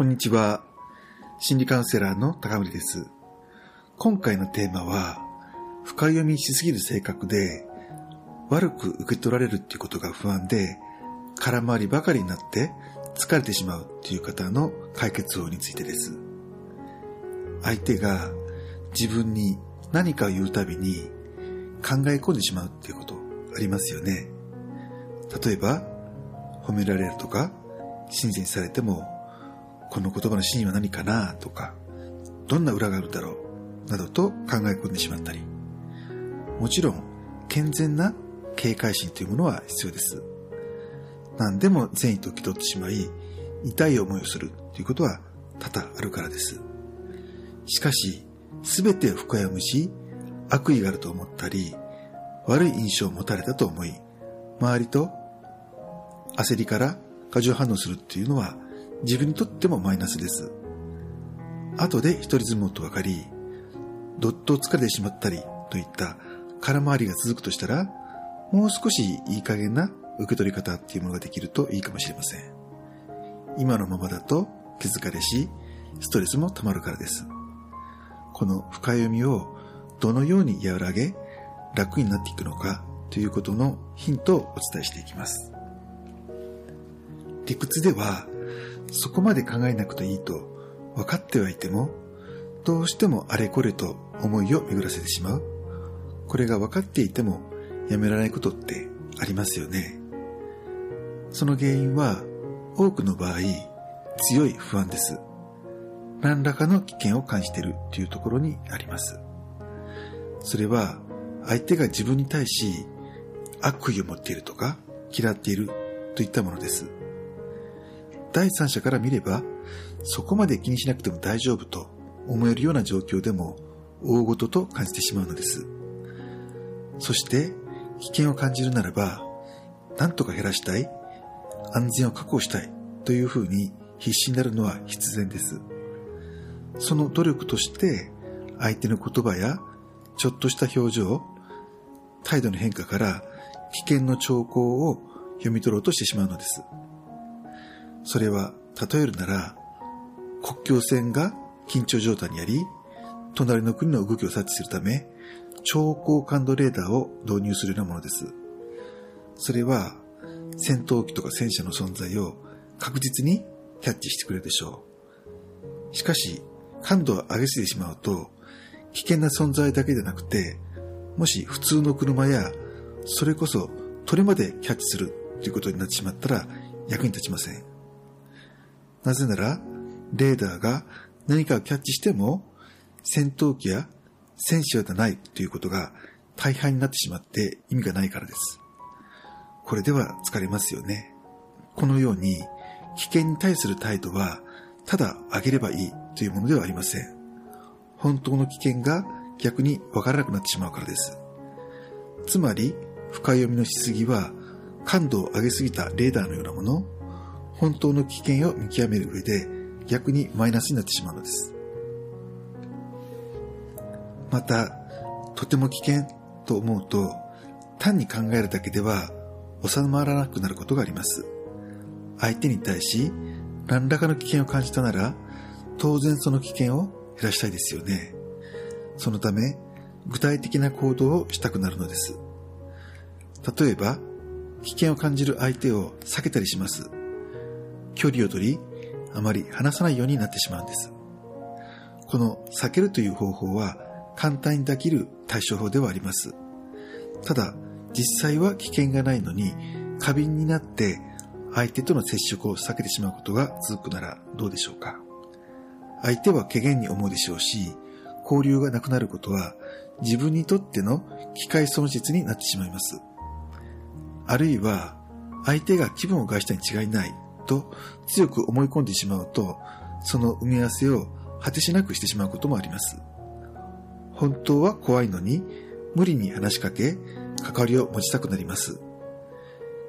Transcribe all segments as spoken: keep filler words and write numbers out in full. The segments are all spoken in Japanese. こんにちは。心理カウンセラーの高森です。今回のテーマは、深読みしすぎる性格で、悪く受け取られるっていうことが不安で、空回りばかりになって疲れてしまうっていう方の解決法についてです。相手が自分に何かを言うたびに考え込んでしまうっていうことありますよね。例えば、褒められるとか、親切にされても、この言葉の真意は何かなとか、どんな裏があるだろうなどと考え込んでしまったり、もちろん健全な警戒心というものは必要です。何でも善意と受け取ってしまい、痛い思いをするということは多々あるからです。しかし、全てを深読みし、悪意があると思ったり、悪い印象を持たれたと思い、周りと焦りから過剰反応するっていうのは自分にとってもマイナスです。後で一人相撲と分かり、どっと疲れてしまったりといった空回りが続くとしたら、もう少しいい加減な受け取り方っていうものができるといいかもしれません。今のままだと気疲れし、ストレスも溜まるからです。この深読みをどのように和らげ、楽になっていくのかということのヒントをお伝えしていきます。理屈では、そこまで考えなくていいと分かってはいても、どうしてもあれこれと思いを巡らせてしまう。これが分かっていてもやめられないことってありますよね。その原因は多くの場合、強い不安です。何らかの危険を感じているというところにあります。それは相手が自分に対し悪意を持っているとか嫌っているといったものです。第三者から見れば、そこまで気にしなくても大丈夫と思えるような状況でも大事と感じてしまうのです。そして危険を感じるならば、なんとか減らしたい、安全を確保したいというふうに必死になるのは必然です。その努力として相手の言葉やちょっとした表情、態度の変化から危険の兆候を読み取ろうとしてしまうのです。それは例えるなら、国境線が緊張状態にあり、隣の国の動きを察知するため超高感度レーダーを導入するようなものです。それは戦闘機とか戦車の存在を確実にキャッチしてくれるでしょう。しかし、感度を上げすぎてしまうと、危険な存在だけでなくて、もし普通の車やそれこそ鳥までキャッチするということになってしまったら役に立ちません。なぜなら、レーダーが何かをキャッチしても、戦闘機や戦車ではないということが大半になってしまって意味がないからです。これでは疲れますよね。このように、危険に対する態度は、ただ上げればいいというものではありません。本当の危険が逆に分からなくなってしまうからです。つまり、深読みのしすぎは、感度を上げすぎたレーダーのようなもの、本当の危険を見極める上で逆にマイナスになってしまうのです。また、とても危険と思うと、単に考えるだけでは収まらなくなることがあります。相手に対し何らかの危険を感じたなら、当然その危険を減らしたいですよね。そのため、具体的な行動をしたくなるのです。例えば、危険を感じる相手を避けたりします。距離を取り、あまり離さないようになってしまうんです。この避けるという方法は簡単にできる対処法ではあります。ただ、実際は危険がないのに過敏になって相手との接触を避けてしまうことが続くならどうでしょうか。相手は怪訝に思うでしょうし、交流がなくなることは自分にとっての機会損失になってしまいます。あるいは、相手が気分を害したに違いないと強く思い込んでしまうと、その埋め合わせを果てしなくしてしまうこともあります。本当は怖いのに無理に話しかけ、関わりを持ちたくなります。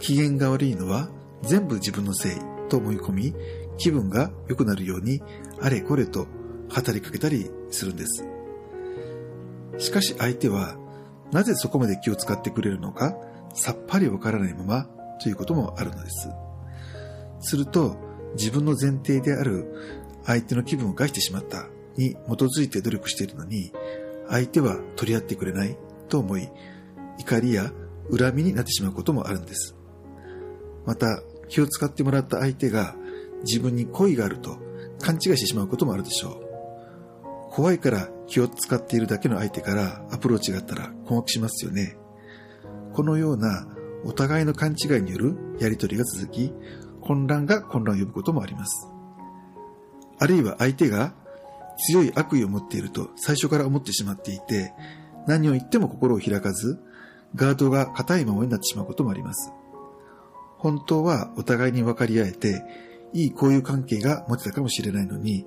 機嫌が悪いのは全部自分のせいと思い込み、気分が良くなるようにあれこれと働きかけたりするんです。しかし、相手はなぜそこまで気を使ってくれるのかさっぱりわからないままということもあるのです。すると、自分の前提である相手の気分を害してしまったに基づいて努力しているのに、相手は取り合ってくれないと思い、怒りや恨みになってしまうこともあるんです。また、気を使ってもらった相手が自分に好意があると勘違いしてしまうこともあるでしょう。怖いから気を使っているだけの相手からアプローチがあったら困惑しますよね。このようなお互いの勘違いによるやりとりが続き、混乱が混乱を呼ぶこともあります。あるいは相手が強い悪意を持っていると最初から思ってしまっていて、何を言っても心を開かず、ガードが固いままになってしまうこともあります。本当はお互いに分かり合えて、いい交友関係が持てたかもしれないのに、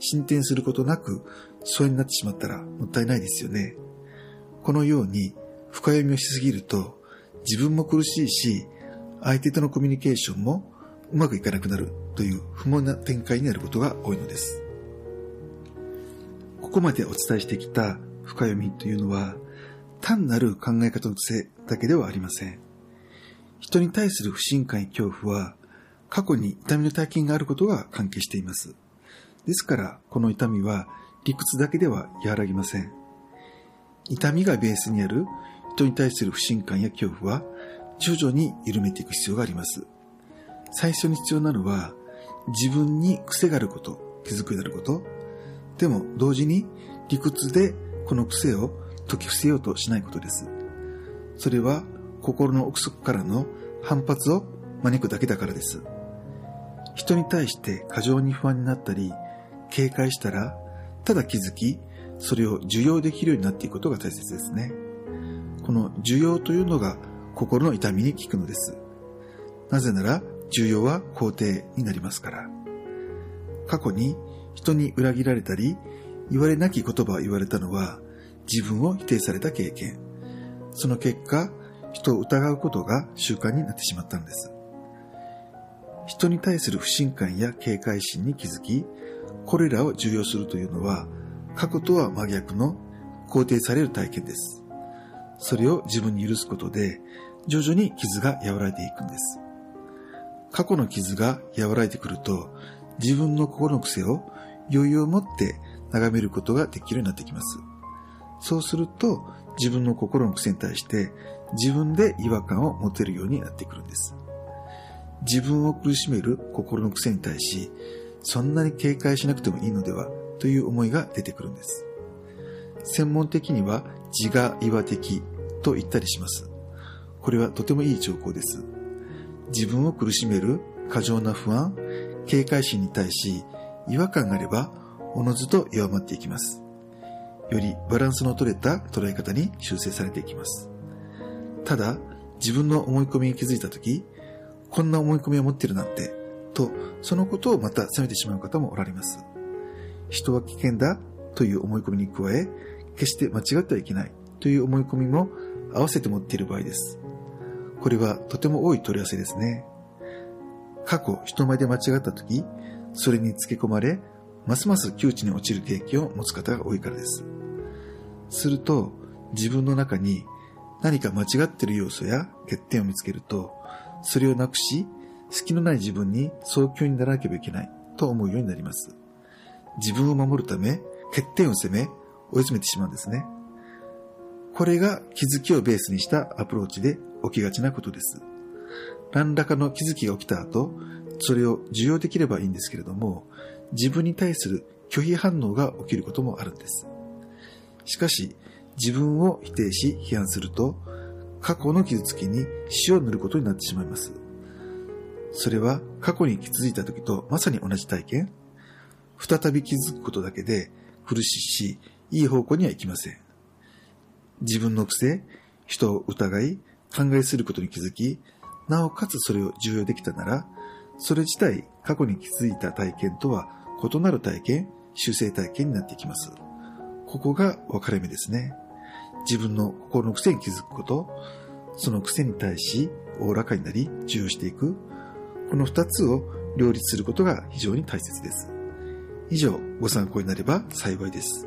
進展することなく、疎遠になってしまったらもったいないですよね。このように深読みをしすぎると、自分も苦しいし、相手とのコミュニケーションもうまくいかなくなるという不毛な展開になることが多いのです。ここまでお伝えしてきた深読みというのは、単なる考え方の癖だけではありません。人に対する不信感や恐怖は、過去に痛みの体験があることが関係しています。ですから、この痛みは理屈だけでは和らぎません。痛みがベースにある人に対する不信感や恐怖は、徐々に緩めていく必要があります。最初に必要なのは、自分に癖があること、気づくようになること。でも、同時に理屈でこの癖を解き伏せようとしないことです。それは、心の奥底からの反発を招くだけだからです。人に対して過剰に不安になったり、警戒したら、ただ気づき、それを受容できるようになっていくことが大切ですね。この受容というのが心の痛みに効くのです。なぜなら、受容は肯定になりますから。過去に人に裏切られたり、言われなき言葉を言われたのは、自分を否定された経験。その結果、人を疑うことが習慣になってしまったんです。人に対する不信感や警戒心に気づき、これらを受容するというのは、過去とは真逆の肯定される体験です。それを自分に許すことで、徐々に傷が和らいでいくんです。過去の傷が和らいでくると、自分の心の癖を余裕を持って眺めることができるようになってきます。そうすると、自分の心の癖に対して自分で違和感を持てるようになってくるんです。自分を苦しめる心の癖に対し、そんなに警戒しなくてもいいのではという思いが出てくるんです。専門的には自我違和的と言ったりします。これはとてもいい兆候です。自分を苦しめる過剰な不安、警戒心に対し違和感があれば、おのずと弱まっていきます。よりバランスの取れた捉え方に修正されていきます。ただ、自分の思い込みに気づいたとき、こんな思い込みを持っているなんて、と、そのことをまた責めてしまう方もおられます。人は危険だという思い込みに加え、決して間違ってはいけないという思い込みも合わせて持っている場合です。これはとても多い取り合わせですね。過去、人前で間違ったとき、それにつけ込まれ、ますます窮地に落ちる経験を持つ方が多いからです。すると、自分の中に何か間違っている要素や欠点を見つけると、それをなくし、隙のない自分に早急にならなければいけないと思うようになります。自分を守るため、欠点を責め、追い詰めてしまうんですね。これが気づきをベースにしたアプローチで起きがちなことです。何らかの気づきが起きた後、それを受容できればいいんですけれども、自分に対する拒否反応が起きることもあるんです。しかし、自分を否定し批判すると、過去の傷つきに塩を塗ることになってしまいます。それは過去に傷ついた時とまさに同じ体験。再び傷つくことだけで苦しいし、いい方向にはいきません。自分の癖、人を疑い、考えすることに気づき、なおかつそれを受容できたなら、それ自体過去に気づいた体験とは異なる体験、修正体験になっていきます。ここが分かれ目ですね。自分の心の癖に気づくこと、その癖に対し大らかになり受容していく、この二つを両立することが非常に大切です。以上、ご参考になれば幸いです。